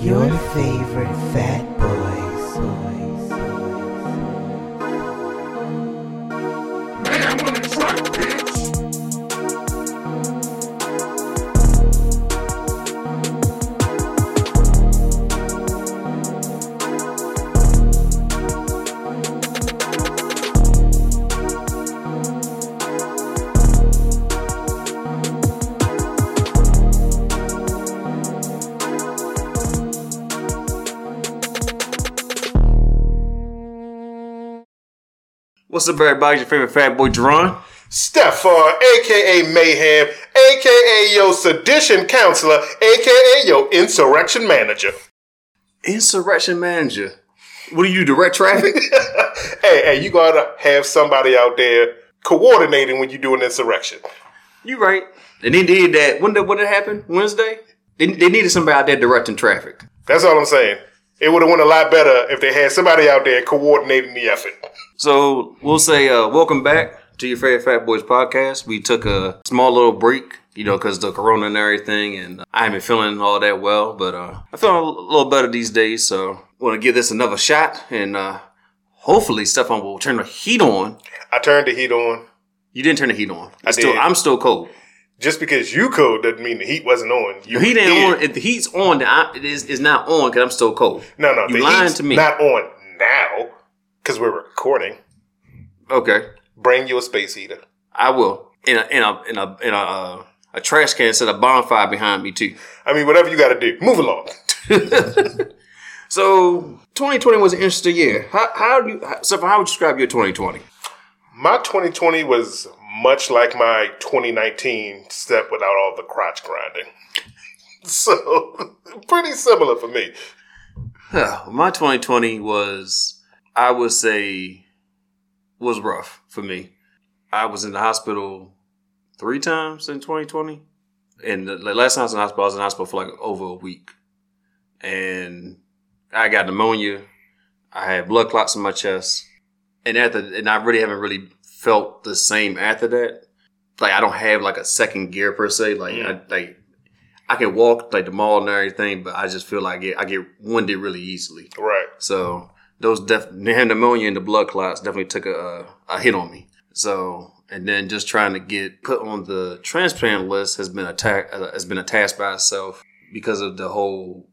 Your favorite fat boys. Man, I'm gonna try, bitch. What's up, everybody? Your favorite fat boy, Jeron Stephan, a.k.a. Mayhem, a.k.a. your sedition counselor, a.k.a. your insurrection manager. Insurrection manager? What do you, direct traffic? hey, you gotta have somebody out there coordinating when you do an insurrection. You right. And they did that. When did that happen? Wednesday? They needed somebody out there directing traffic. That's all I'm saying. It would have went a lot better if they had somebody out there coordinating the effort. So we'll say welcome back to your favorite Fat Boys podcast. We took a small little break, because the corona and everything, and I haven't been feeling all that well, but I'm feeling a little better these days. So I want to give this another shot, and hopefully Stefan will turn the heat on. I turned the heat on. You didn't turn the heat on. I did. I'm still cold. Just because you cold doesn't mean the heat wasn't on. The heat ain't on. If the heat's on, then it's not on because I'm still cold. No, you lying to me. Not on now because we're recording. Okay, bring you a space heater. I will in a trash can set a bonfire behind me too. I mean, whatever you got to do, move along. So 2020 was an interesting year. How would you describe your 2020? My 2020 was much like my 2019, step without all the crotch grinding. So, pretty similar for me. My 2020 was, I would say, was rough for me. I was in the hospital 3 times in 2020. And the last time I was in the hospital, for like over a week. And I got pneumonia. I had blood clots in my chest. And I really haven't felt the same after that. Like, I don't have like a second gear per se. Like, I can walk like the mall and everything, but I just feel like I get winded really easily. Right. So those pneumonia and the blood clots definitely took a hit on me. So, and then just trying to get put on the transplant list has been a task by itself because of the whole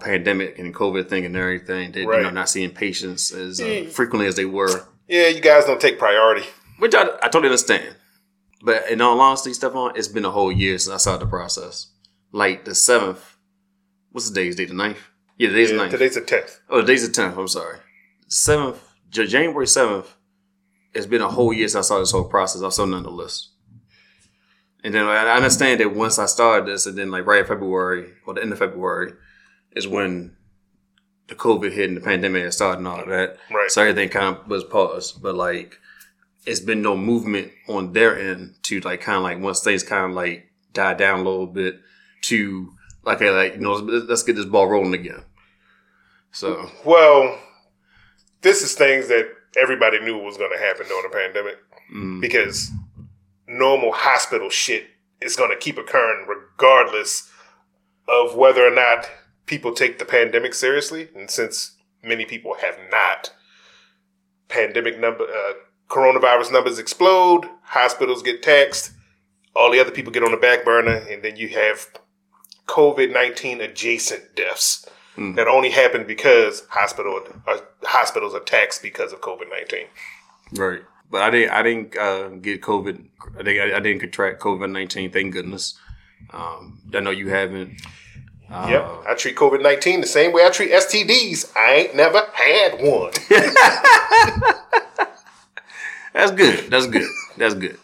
pandemic and COVID thing and everything. They right. Not seeing patients as frequently as they were. Yeah, you guys don't take priority. Which I totally understand. But in all honesty, Stefan, it's been a whole year since I started the process. Like the 7th. What's the day? Is the 9th? Yeah, today's the 9th. Today's the 10th. Oh, today's the 10th. I'm sorry. 7th, January 7th. It's been a whole year since I started this whole process. I'm still not on the list. And then I understand that once I started this, and then like right in February, or the end of February, is when the COVID hit and the pandemic had started and all of that. Right. So everything kind of was paused. But like, it's been no movement on their end to like kind of like once things kind of like die down a little bit to let's get this ball rolling again. So well, this is things that everybody knew was going to happen during the pandemic because normal hospital shit is going to keep occurring regardless of whether or not people take the pandemic seriously. And since many people have not, coronavirus numbers explode, hospitals get taxed, all the other people get on the back burner, and then you have COVID-19 adjacent deaths that only happen because hospitals are taxed because of COVID-19. Right, but I didn't get COVID. I didn't contract COVID-19. Thank goodness. I know you haven't. Yep, I treat COVID-19 the same way I treat STDs. I ain't never had one. That's good.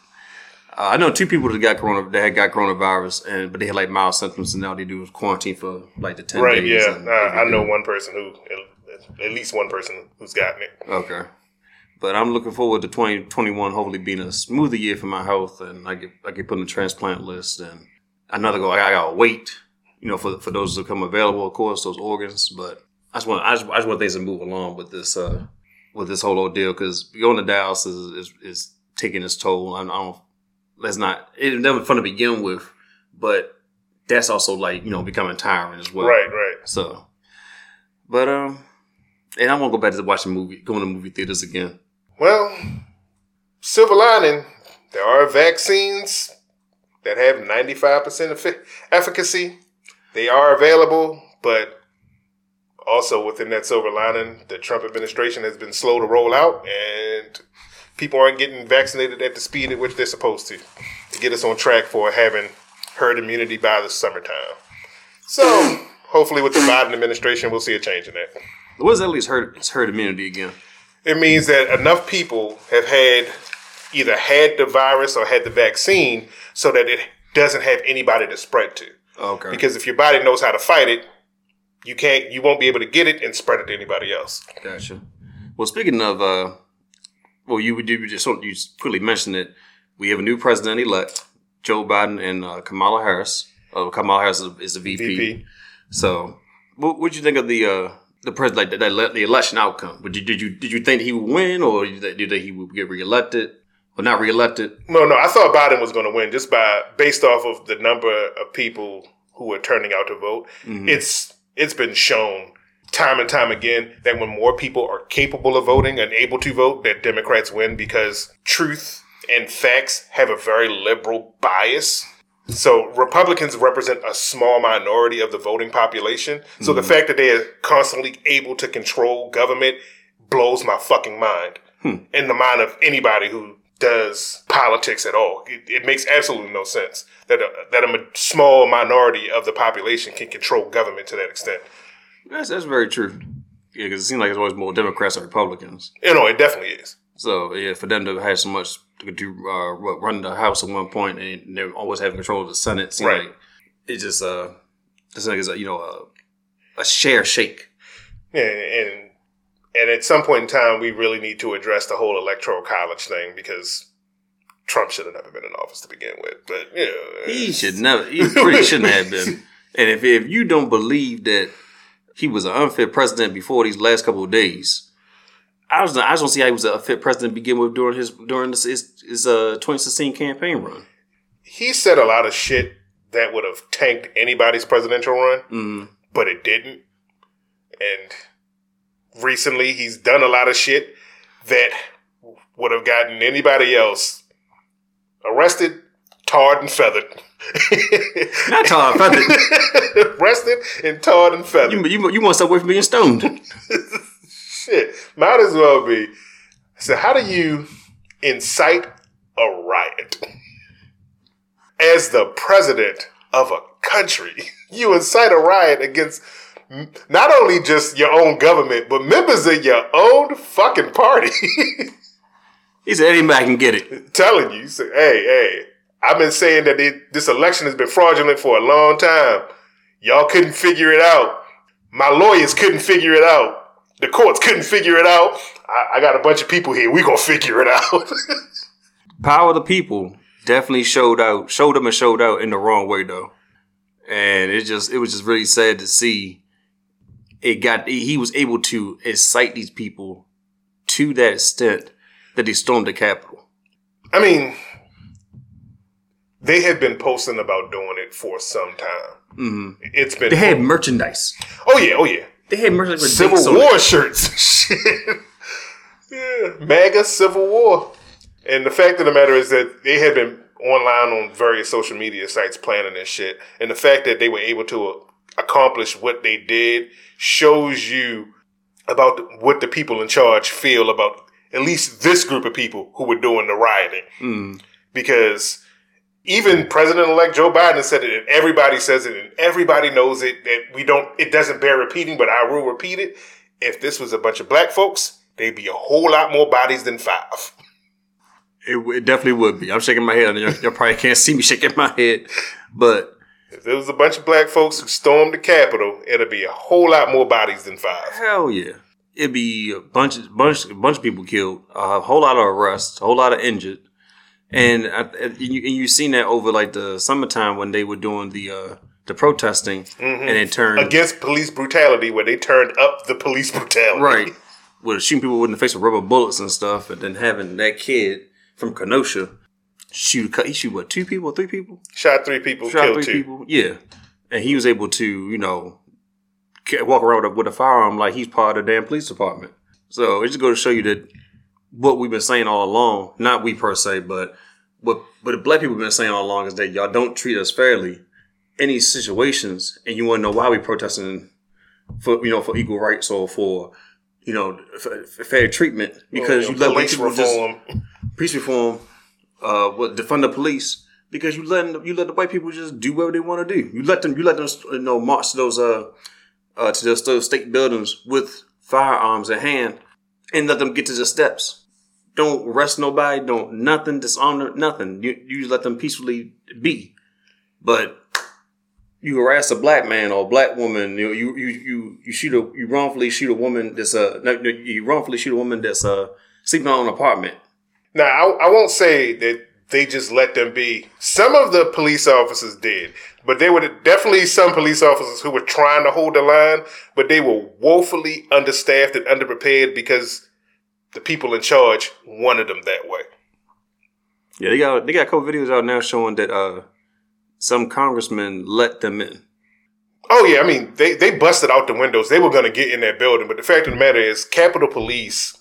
I know 2 people that had got coronavirus, but they had like mild symptoms, and now they do quarantine for like the 10 days. Right, yeah. I know one person at least one person who's gotten it. Okay. But I'm looking forward to 2021 hopefully being a smoother year for my health, and I get put on the transplant list, and another go. I gotta wait, for those to come available, of course, those organs. But I just want things to move along with this. With this whole ordeal, because going to dialysis is taking its toll. It was never fun to begin with, but that's also becoming tiring as well. Right. So But and I won't go back to watching movie, going to movie theaters again. Well, silver lining, there are vaccines that have 95% efficacy. They are available, but also within that silver lining, the Trump administration has been slow to roll out, and people aren't getting vaccinated at the speed at which they're supposed to get us on track for having herd immunity by the summertime. So hopefully with the Biden administration, we'll see a change in that. What is at least herd immunity again? It means that enough people have either had the virus or had the vaccine so that it doesn't have anybody to spread to. Okay. Because if your body knows how to fight it, you won't be able to get it and spread it to anybody else. Gotcha. Well, speaking of, you quickly mentioned it. We have a new president-elect, Joe Biden and Kamala Harris. Kamala Harris is the VP. So, what do you think of the president, like the election outcome? Did you think that he would win, or did you think he would get reelected? Well, not reelected. No. I thought Biden was going to win just based off of the number of people who were turning out to vote. Mm-hmm. It's been shown time and time again that when more people are capable of voting and able to vote, that Democrats win because truth and facts have a very liberal bias. So Republicans represent a small minority of the voting population. So the fact that they are constantly able to control government blows my fucking mind. And the mind of anybody who does politics at all. It makes absolutely no sense that a small minority of the population can control government to that extent. That's very true. Yeah, because it seems like it's always more Democrats than Republicans. You know, it definitely is. So, yeah, for them to have so much to do, run the House at one point and they're always having control of the Senate, it seems right. Like it's just, a share shake. Yeah, and at some point in time, we really need to address the whole electoral college thing because Trump should have never been in office to begin with. But, you know. He really shouldn't have been. And if you don't believe that he was an unfit president before these last couple of days, I just don't see how he was a fit president to begin with during his 2016 campaign run. He said a lot of shit that would have tanked anybody's presidential run, but it didn't. And recently, he's done a lot of shit that would have gotten anybody else arrested, tarred, and feathered. Not tarred, feathered. Arrested and tarred and feathered. You want something away from being stoned. Shit, might as well be. So how do you incite a riot? As the president of a country, you incite a riot against not only just your own government, but members of your own fucking party. He said, anybody can get it. Telling you. Say, hey, I've been saying that this election has been fraudulent for a long time. Y'all couldn't figure it out. My lawyers couldn't figure it out. The courts couldn't figure it out. I got a bunch of people here. We gonna figure it out. Power of the people definitely showed up in the wrong way though, and it was just really sad to see. He was able to incite these people to that extent that they stormed the Capitol. I mean, they had been posting about doing it for some time. Mm-hmm. They had merchandise. Oh yeah. They had merch like Civil War shirts. Shit. Yeah. MAGA, Civil War. And the fact of the matter is that they had been online on various social media sites planning this shit. And the fact that they were able to accomplish what they did shows you about what the people in charge feel about at least this group of people who were doing the rioting. Mm. Because even President-elect Joe Biden said it, and everybody says it, and everybody knows it, that it doesn't bear repeating, but I will repeat it. If this was a bunch of black folks, they'd be a whole lot more bodies than five. It definitely would be. I'm shaking my head. Y'all probably can't see me shaking my head, but if there was a bunch of black folks who stormed the Capitol, it'd be a whole lot more bodies than five. Hell yeah. It'd be a bunch of people killed, a whole lot of arrests, a whole lot of injured. And you've seen that over like the summertime when they were doing the protesting, and it turned against police brutality, where they turned up the police brutality, right? With shooting people in the face with rubber bullets and stuff, and then having that kid from Kenosha shoot what, two people, three people? Shot three people, killed two. Yeah, and he was able to walk around with a firearm like he's part of the damn police department. So it's just going to show you that what we've been saying all along, not we per se, but what the black people have been saying all along is that y'all don't treat us fairly in these situations. And you want to know why we're protesting for, you know, for equal rights or for, you know, for fair treatment, because you let people reform. Defund the police, because you let the white people just do whatever they want to do. You let them march to those state buildings with firearms in hand, and let them get to the steps. Don't arrest nobody. Don't nothing. Dishonor nothing. You just let them peacefully be. But you harass a black man or a black woman. You wrongfully shoot a woman that's sleeping on an apartment. Now, I won't say that they just let them be. Some of the police officers did, but there were definitely some police officers who were trying to hold the line, but they were woefully understaffed and underprepared because the people in charge wanted them that way. Yeah, they got a couple videos out now showing that some congressmen let them in. Oh, yeah. I mean, they busted out the windows. They were going to get in that building, but the fact of the matter is Capitol Police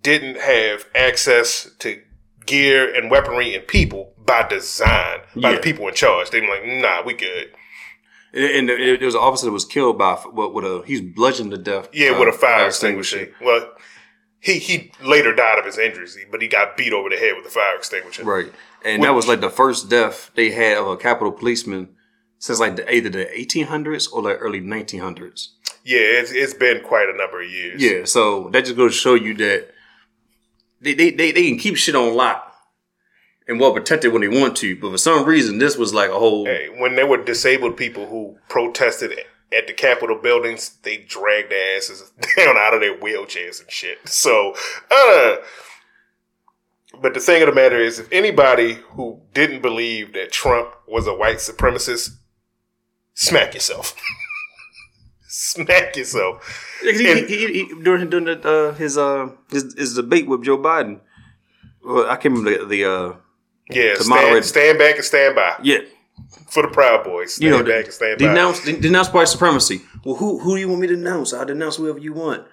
didn't have access to gear and weaponry and people by design, by the people in charge. They were like, nah, we good. And there was an officer that was killed by he's bludgeoned to death. Yeah, with a fire extinguisher. Well, he later died of his injuries, but he got beat over the head with a fire extinguisher. Right. And that was like the first death they had of a Capitol policeman since like either the 1800s or the early 1900s. Yeah, it's been quite a number of years. Yeah, so that just goes to show you that they can keep shit on lock and well protected when they want to, but for some reason this was like a whole... Hey, when there were disabled people who protested at the Capitol buildings, they dragged their asses down out of their wheelchairs and shit. So, but the thing of the matter is, if anybody who didn't believe that Trump was a white supremacist, smack yourself. Smack yourself. He, during his debate with Joe Biden, I can't remember stand back and stand by. Yeah, for the Proud Boys, denounce white supremacy. Well, who do you want me to denounce? I'll denounce whoever you want.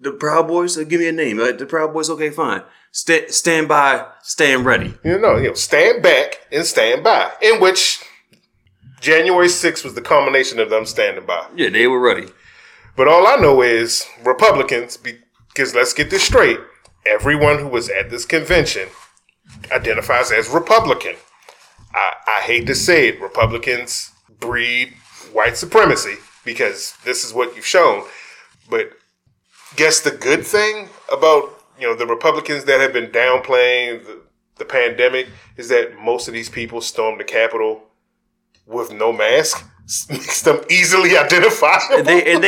The Proud Boys, give me a name. The Proud Boys, okay, fine. Stand by, stand ready. Stand back and stand by. In which. January 6th was the culmination of them standing by. Yeah, they were ready. But all I know is Republicans, because let's get this straight, everyone who was at this convention identifies as Republican. I hate to say it, Republicans breed white supremacy because this is what you've shown. But guess the good thing about the Republicans that have been downplaying the pandemic is that most of these people stormed the Capitol with no mask, makes them easily identifiable. And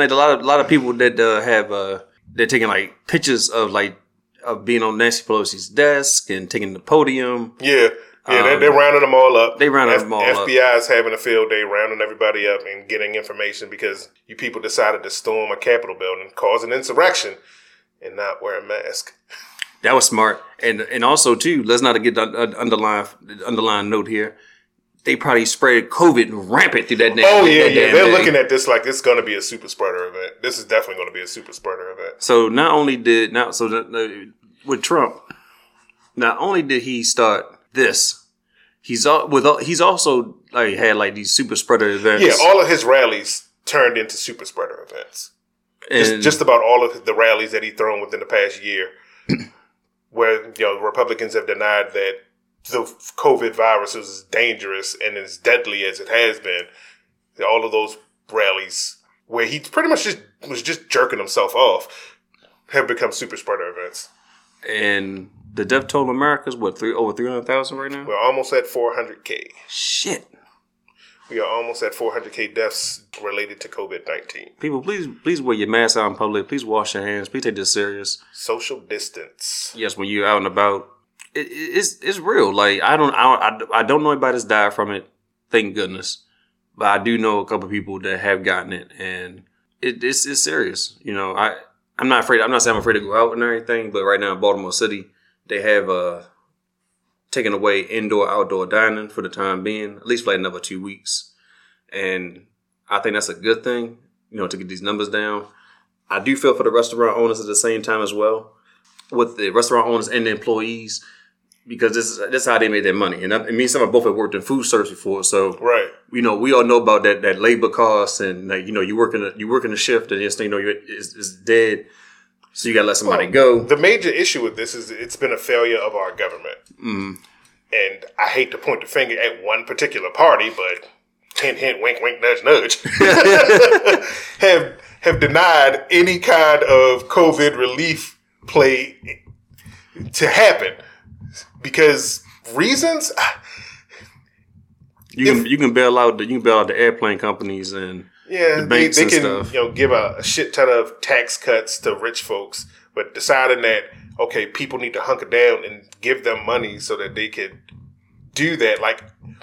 a lot of people that they're taking like pictures of being on Nancy Pelosi's desk and taking the podium. Yeah, they're rounding them all up. They rounded them all up. FBI is having a field day rounding everybody up and getting information because you people decided to storm a Capitol building, cause an insurrection, and not wear a mask. That was smart, and also too, let's not get underlying note here. They probably spread COVID rampant through that. They're looking at this like it's going to be a super spreader event. This is definitely going to be a super spreader event. With Trump, not only did he start this, he's also had these super spreader events. Yeah, all of his rallies turned into super spreader events. And just about all of the rallies that he's thrown within the past year, where Republicans have denied that the COVID virus is as dangerous and as deadly as it has been. All of those rallies where he pretty much was just jerking himself off have become super spreader events. And the death toll in America is over 300,000 right now? We're almost at 400K. Shit. We are almost at 400K deaths related to COVID-19. People, please wear your mask out in public. Please wash your hands. Please take this serious. Social distance. Yes, when you're out and about. It's real. Like I don't know anybody that's died from it. Thank goodness, but I do know a couple of people that have gotten it, and it's serious. I'm not afraid. I'm not saying I'm afraid to go out and everything, but right now in Baltimore City, they have taken away indoor outdoor dining for the time being, at least for another 2 weeks, and I think that's a good thing. you know, to get these numbers down. I do feel for the restaurant owners at the same time as well, with the restaurant owners and the employees, because this is how they made their money. And me and some of both have worked in food service before, so right. You know, we all know about that labor cost, and like, you know, you work in a shift, and just, you know, it's dead. So you got to let somebody go. The major issue with this is it's been a failure of our government. Mm. And I hate to point the finger at one particular party, but hint, hint, wink, wink, nudge, nudge, have denied any kind of COVID relief play to happen because reasons. You can bail out the airplane companies and. Yeah, they can stuff. You know, give a shit ton of tax cuts to rich folks, but deciding that, okay, people need to hunker down and give them money so that they could do that, like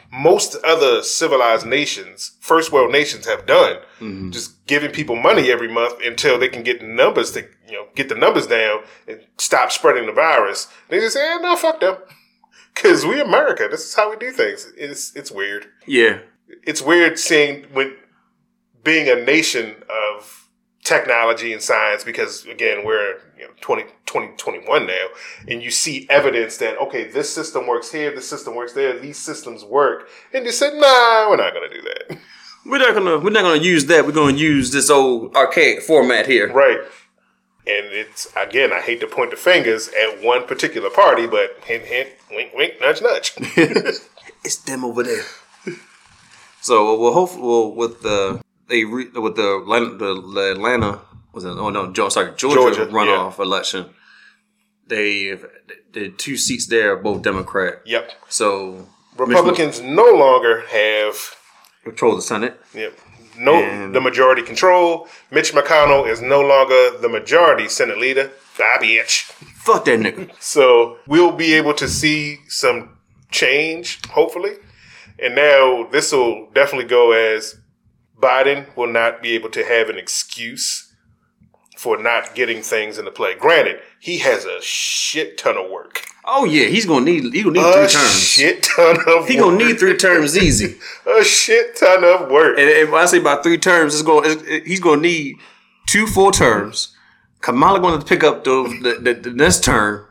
most other civilized nations, first world nations have done, mm-hmm. just giving people money every month until they can get numbers to, you know, get the numbers down and stop spreading the virus. They just say, no, fuck them, because we America. This is how we do things. It's weird. Yeah, it's weird seeing when. Being a nation of technology and science, because again, we're 2021 now, and you see evidence that, okay, this system works here, this system works there, these systems work, and they said, nah, we're not going to do that. We're not going to use that. We're going to use this old archaic format here, right? And it's again, I hate to point the fingers at one particular party, but hint, hint, wink, wink, nudge, nudge. It's them over there. So we'll hopefully with the. Georgia runoff election. They the two seats there are both Democrat. Yep. So Republicans no longer have control of the Senate. Yep. The majority control. Mitch McConnell is no longer the majority Senate leader. Bye, bitch. Fuck that nigga. So we'll be able to see some change, hopefully. And now this will definitely go as. Biden will not be able to have an excuse for not getting things into play. Granted, he has a shit ton of work. Oh yeah, he's gonna need 3 terms. Shit ton of work. He gonna need 3 terms easy. A shit ton of work. And when I say about 3 terms, he's gonna need 2 full terms. Kamala gonna pick up the next term,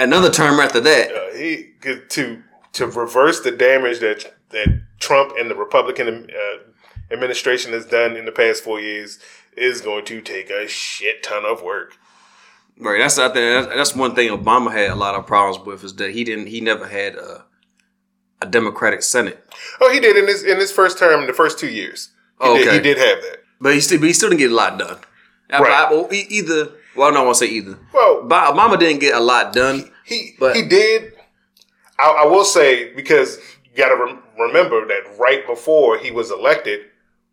another term after that. To reverse the damage that Trump and the Republican. Administration has done in the past 4 years is going to take a shit ton of work. Right, that's one thing Obama had a lot of problems with, is that he never had a Democratic Senate. Oh, he did in his first term, in the first 2 years. He did have that, but he still didn't get a lot done. Right. I don't want to say either. Well, Obama didn't get a lot done. He did. I will say, because you got to remember that right before he was elected.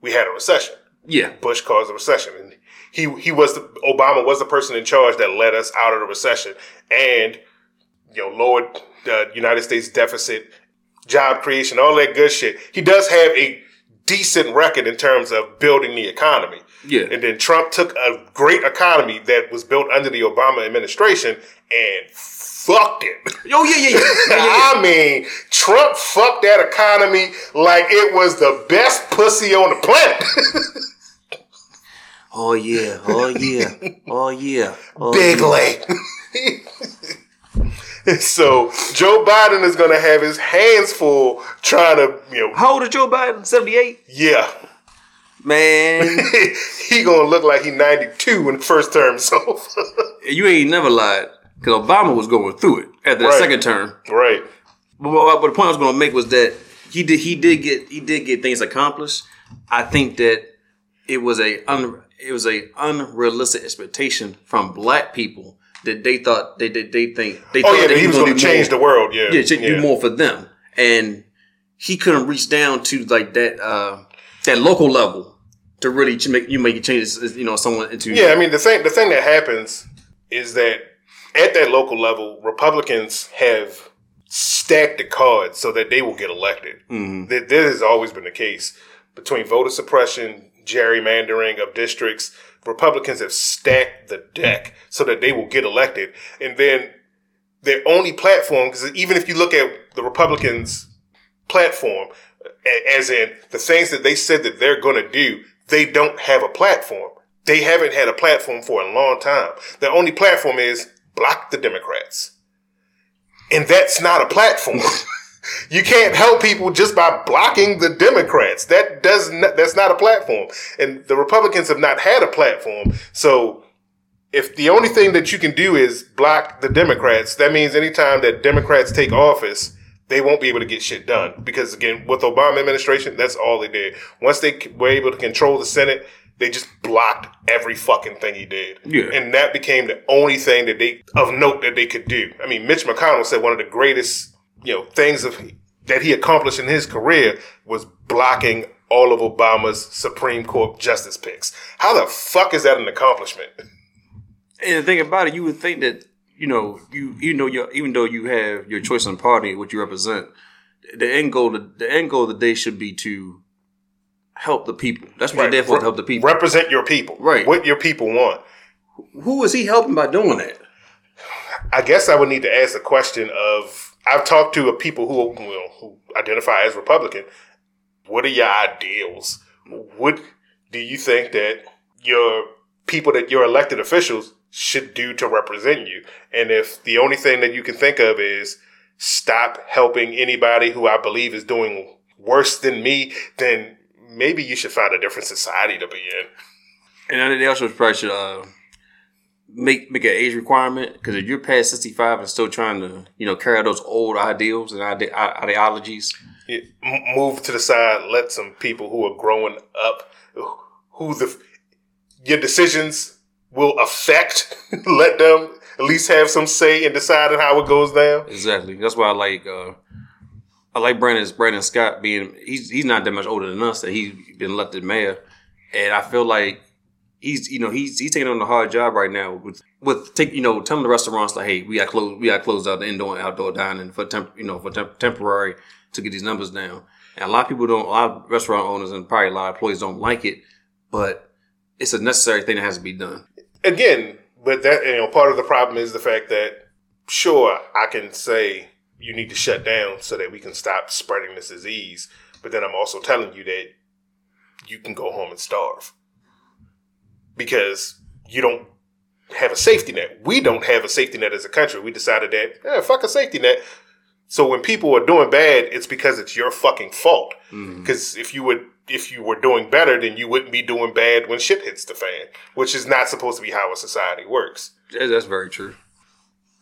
We had a recession. Yeah. Bush caused a recession. And Obama was the person in charge that led us out of the recession and, you know, lowered the United States deficit, job creation, all that good shit. He does have a decent record in terms of building the economy. Yeah. And then Trump took a great economy that was built under the Obama administration and fucked it. Oh, yeah. I mean, Trump fucked that economy like it was the best pussy on the planet. Oh, yeah. Big leg. So, Joe Biden is going to have his hands full trying to, you know. How old is Joe Biden? 78? Yeah. Man. He going to look like he 92 when the first term is over. You ain't never lied. Because Obama was going through it after the second term, right? But the point I was going to make was that he did get things accomplished. I think that it was a unrealistic expectation from black people that they thought he was going to change the world, do more for them, and he couldn't reach down to like that local level to really make changes, you know, someone into. Yeah, I mean the thing that happens is that. At that local level, Republicans have stacked the cards so that they will get elected. Mm-hmm. This has always been the case. Between voter suppression, gerrymandering of districts, Republicans have stacked the deck so that they will get elected. And then their only platform, because even if you look at the Republicans' platform, as in the things that they said that they're going to do, They don't have a platform. They haven't had a platform for a long time. Their only platform is block the Democrats. And that's not a platform. You can't help people just by blocking the Democrats. That's not a platform. And the Republicans have not had a platform. So if the only thing that you can do is block the Democrats, that means anytime that Democrats take office, they won't be able to get shit done. Because again, with the Obama administration, that's all they did. Once they were able to control the Senate, they just blocked every fucking thing he did. Yeah. And that became the only thing that they, of note, that they could do. I mean, Mitch McConnell said one of the greatest, things that he accomplished in his career was blocking all of Obama's Supreme Court justice picks. How the fuck is that an accomplishment? And the thing about it, you would think that, even though you have your choice on party, what you represent, the end goal of the day should be to help the people. That's what you're there for, to help the people. Represent your people. Right. What your people want. Who is he helping by doing that? I guess I would need to ask the question of, I've talked to people who identify as Republican. What are your ideals? What do you think that your people, that your elected officials, should do to represent you? And if the only thing that you can think of is stop helping anybody who I believe is doing worse than me, then maybe you should find a different society to be in. And I think they also probably should make an age requirement, because if you're past 65 and still trying to carry out those old ideals and ideologies, move to the side. Let some people who are growing up, your decisions will affect, let them at least have some say in deciding how it goes down. Exactly. That's why I like Brandon Scott being, he's not that much older than us, that he's been elected mayor. And I feel like he's taking on a hard job right now with telling the restaurants like, hey, we got to close out the indoor and outdoor dining for temporary to get these numbers down. And a lot of restaurant owners and probably a lot of employees don't like it, but it's a necessary thing that has to be done. Again, but that, part of the problem is the fact that, sure, I can say you need to shut down so that we can stop spreading this disease. But then I'm also telling you that you can go home and starve because you don't have a safety net. We don't have a safety net as a country. We decided that, fuck a safety net. So when people are doing bad, it's because it's your fucking fault. Because if you were doing better, then you wouldn't be doing bad when shit hits the fan, which is not supposed to be how a society works. Yeah, that's very true.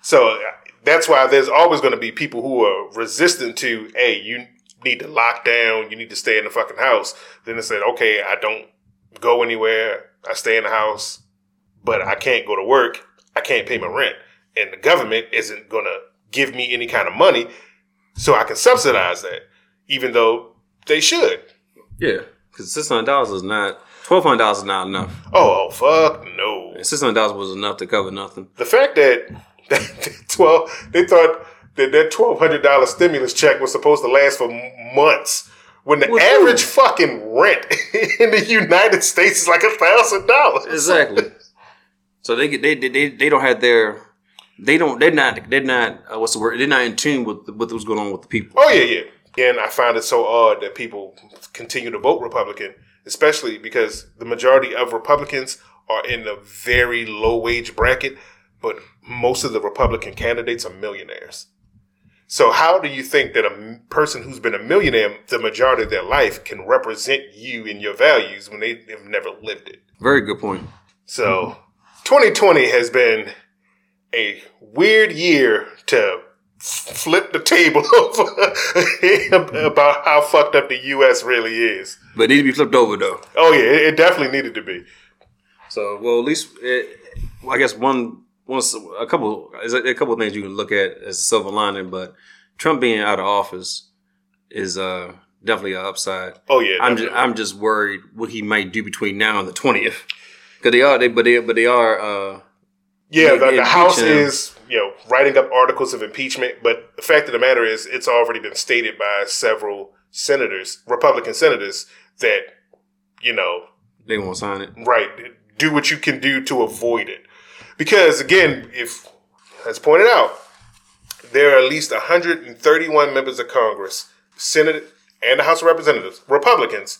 So that's why there's always going to be people who are resistant to, hey, you need to lock down, you need to stay in the fucking house. Then they said, okay, I don't go anywhere, I stay in the house, but I can't go to work, I can't pay my rent, and the government isn't going to give me any kind of money so I can subsidize that, even though they should. Yeah, because $600 is not, $1,200 is not enough. Oh, fuck no. And $600 was enough to cover nothing. The fact they thought that that $1,200 stimulus check was supposed to last for months, when the average fucking rent in the United States is like $1,000. Exactly. So they don't have their, they're not what's the word? They're not in tune with what's going on with the people. Oh yeah, yeah. Again, I find it so odd that people continue to vote Republican, especially because the majority of Republicans are in the very low wage bracket, but most of the Republican candidates are millionaires. So how do you think that a person who's been a millionaire the majority of their life can represent you and your values when they have never lived it? Very good point. So 2020 has been a weird year to flip the table over about how fucked up the U.S. really is. But it needed to be flipped over, though. Oh, yeah. It definitely needed to be. So, well, at least, I guess a couple of things you can look at as a silver lining, but Trump being out of office is definitely an upside. Oh, yeah. I'm just worried what he might do between now and the 20th. Because they are... Yeah, the House is, writing up articles of impeachment, but the fact of the matter is it's already been stated by several senators, Republican senators, that, they won't sign it. Right. Do what you can do to avoid it. Because, again, as pointed out, there are at least 131 members of Congress, Senate, and the House of Representatives, Republicans,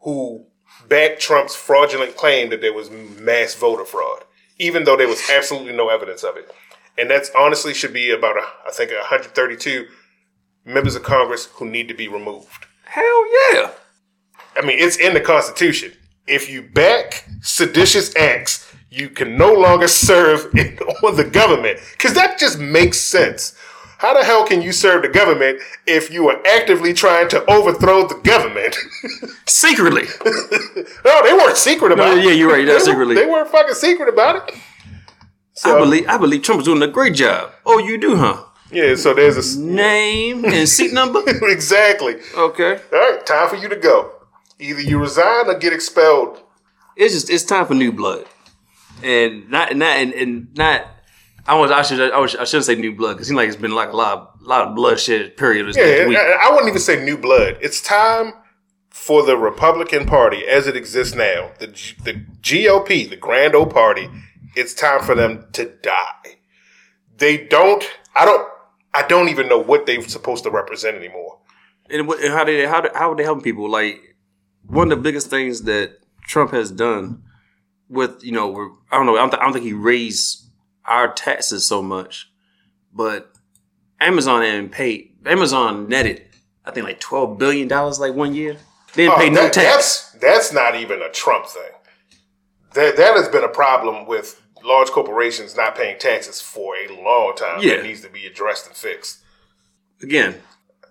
who backed Trump's fraudulent claim that there was mass voter fraud, even though there was absolutely no evidence of it. And that's honestly should be about, I think, 132 members of Congress who need to be removed. Hell yeah. I mean, it's in the Constitution. If you back seditious acts, you can no longer serve on the government. Because that just makes sense. How the hell can you serve the government if you are actively trying to overthrow the government? Secretly. No, they weren't secret about it. Yeah, you're right. That's secretly. They weren't fucking secret about it. So, I believe Trump was doing a great job. Oh, you do, huh? Yeah, so there's a... name and seat number? Exactly. Okay. All right, time for you to go. Either you resign or get expelled. It's time for new blood. And not... I shouldn't say new blood because it seems like it's been like a lot of bloodshed period. This week. I wouldn't even say new blood. It's time for the Republican Party as it exists now, the GOP, the Grand Old Party. It's time for them to die. I don't even know what they're supposed to represent anymore. And how are they helping people? Like one of the biggest things that Trump has done with I don't think he raised our taxes so much, but Amazon netted, I think, like $12 billion like one year. They didn't pay no tax. That's not even a Trump thing. That has been a problem with large corporations not paying taxes for a long time. Yeah. It needs to be addressed and fixed. Again,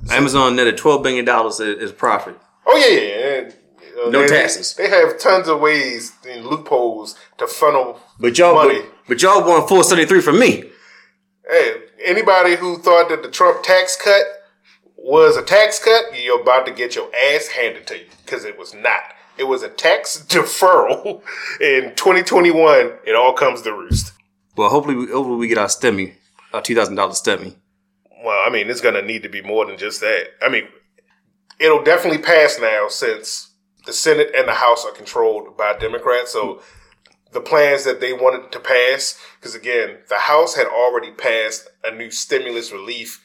Amazon netted $12 billion as profit. Oh, yeah. No taxes. They have tons of ways and loopholes to funnel money. But y'all want 473 from me. Hey, anybody who thought that the Trump tax cut was a tax cut, you're about to get your ass handed to you because it was not. It was a tax deferral. In 2021, it all comes to roost. Well, hopefully we get our STEMI, our $2,000 STEMI. Well, I mean, it's going to need to be more than just that. I mean, it'll definitely pass now since the Senate and the House are controlled by Democrats, so... the plans that they wanted to pass, because again, the House had already passed a new stimulus relief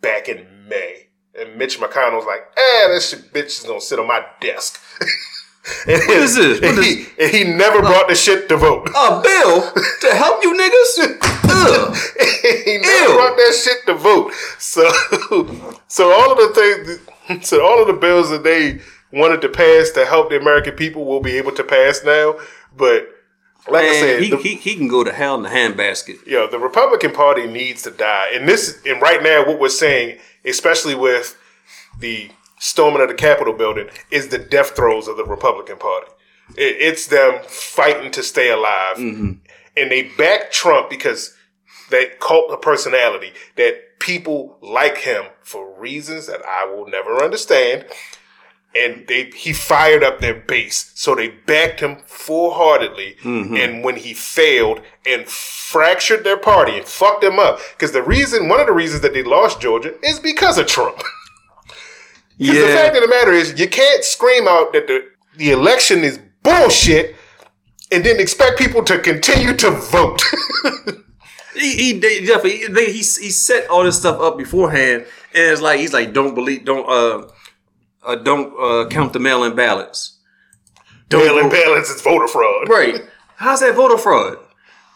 back in May. And Mitch McConnell was like, this bitch is going to sit on my desk. What is this? He never brought the shit to vote. A bill to help you niggas? He never brought that shit to vote. So all of the bills that they wanted to pass to help the American people will be able to pass now, but... Like I said, he can go to hell in the handbasket. Yeah, the Republican Party needs to die. And right now, what we're saying, especially with the storming of the Capitol building, is the death throes of the Republican Party. It's them fighting to stay alive. Mm-hmm. And they back Trump because that cult of personality, that people like him for reasons that I will never understand. And he fired up their base. So they backed him full-heartedly. Mm-hmm. And when he failed and fractured their party and fucked them up. Because one of the reasons that they lost Georgia is because of Trump. Because the fact of the matter is, you can't scream out that the election is bullshit and then expect people to continue to vote. He set all this stuff up beforehand. And it's like, he's like, don't count the mail-in ballots. Mail-in ballots is voter fraud. Right. How's that voter fraud?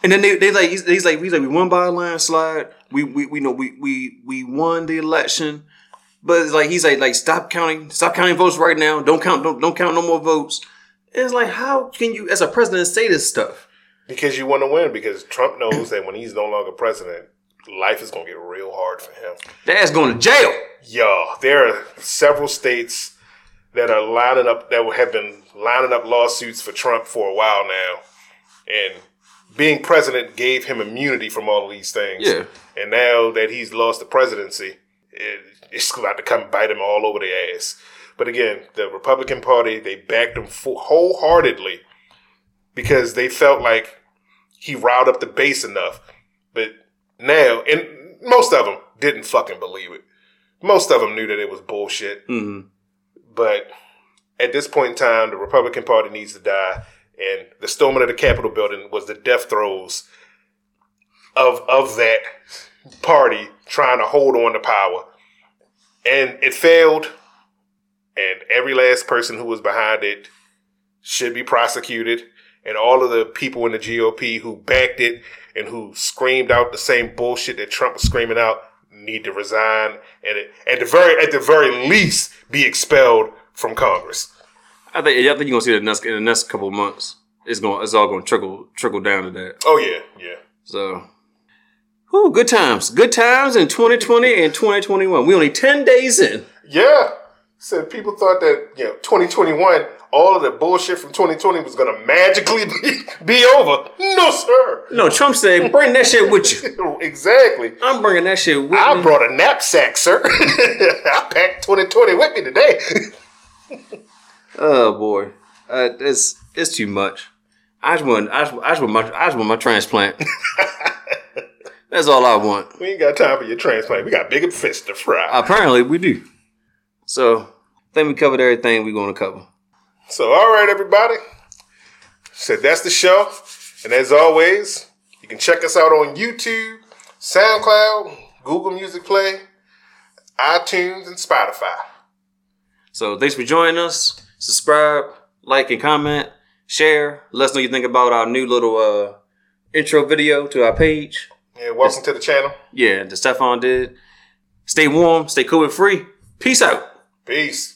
And then he's like, we won by a landslide. We won the election. But it's like, he's like, stop counting votes right now. Don't count no more votes. And it's like, how can you, as a president, say this stuff? Because you want to win. Because Trump knows that when he's no longer president, life is going to get real hard for him. Dad's going to jail. Yo, there are several states that have been lining up lawsuits for Trump for a while now. And being president gave him immunity from all of these things. Yeah. And now that he's lost the presidency, it's about to come bite him all over the ass. But again, the Republican Party, they backed him wholeheartedly because they felt like he riled up the base enough. But now, and most of them didn't fucking believe it. Most of them knew that it was bullshit. Mm-hmm. But at this point in time, the Republican Party needs to die. And the storming of the Capitol building was the death throes of that party trying to hold on to power. And it failed. And every last person who was behind it should be prosecuted, and all of the people in the GOP who backed it and who screamed out the same bullshit that Trump was screaming out need to resign and at the very least be expelled from Congress. I think you're gonna see that in the next couple of months. It's all gonna trickle down to that. Oh yeah. So, whew, good times in 2020 and 2021. We only 10 days in. Yeah. So people thought that 2021, all of the bullshit from 2020 was gonna magically be over. No, sir. No, Trump said, "Bring that shit with you." Exactly. I'm bringing that shit with me. I brought a knapsack, sir. I packed 2020 with me today. Oh boy, it's too much. I just want my transplant. That's all I want. We ain't got time for your transplant. We got bigger fish to fry. Apparently, we do. So, I think we covered everything we're going to cover. So, all right, everybody. So that's the show. And as always, you can check us out on YouTube, SoundCloud, Google Music Play, iTunes, and Spotify. So thanks for joining us. Subscribe, like, and comment. Share. Let us know what you think about our new little intro video to our page. Yeah, welcome to the channel. Yeah, that Stefan did. Stay warm. Stay COVID-free. Peace out. Peace.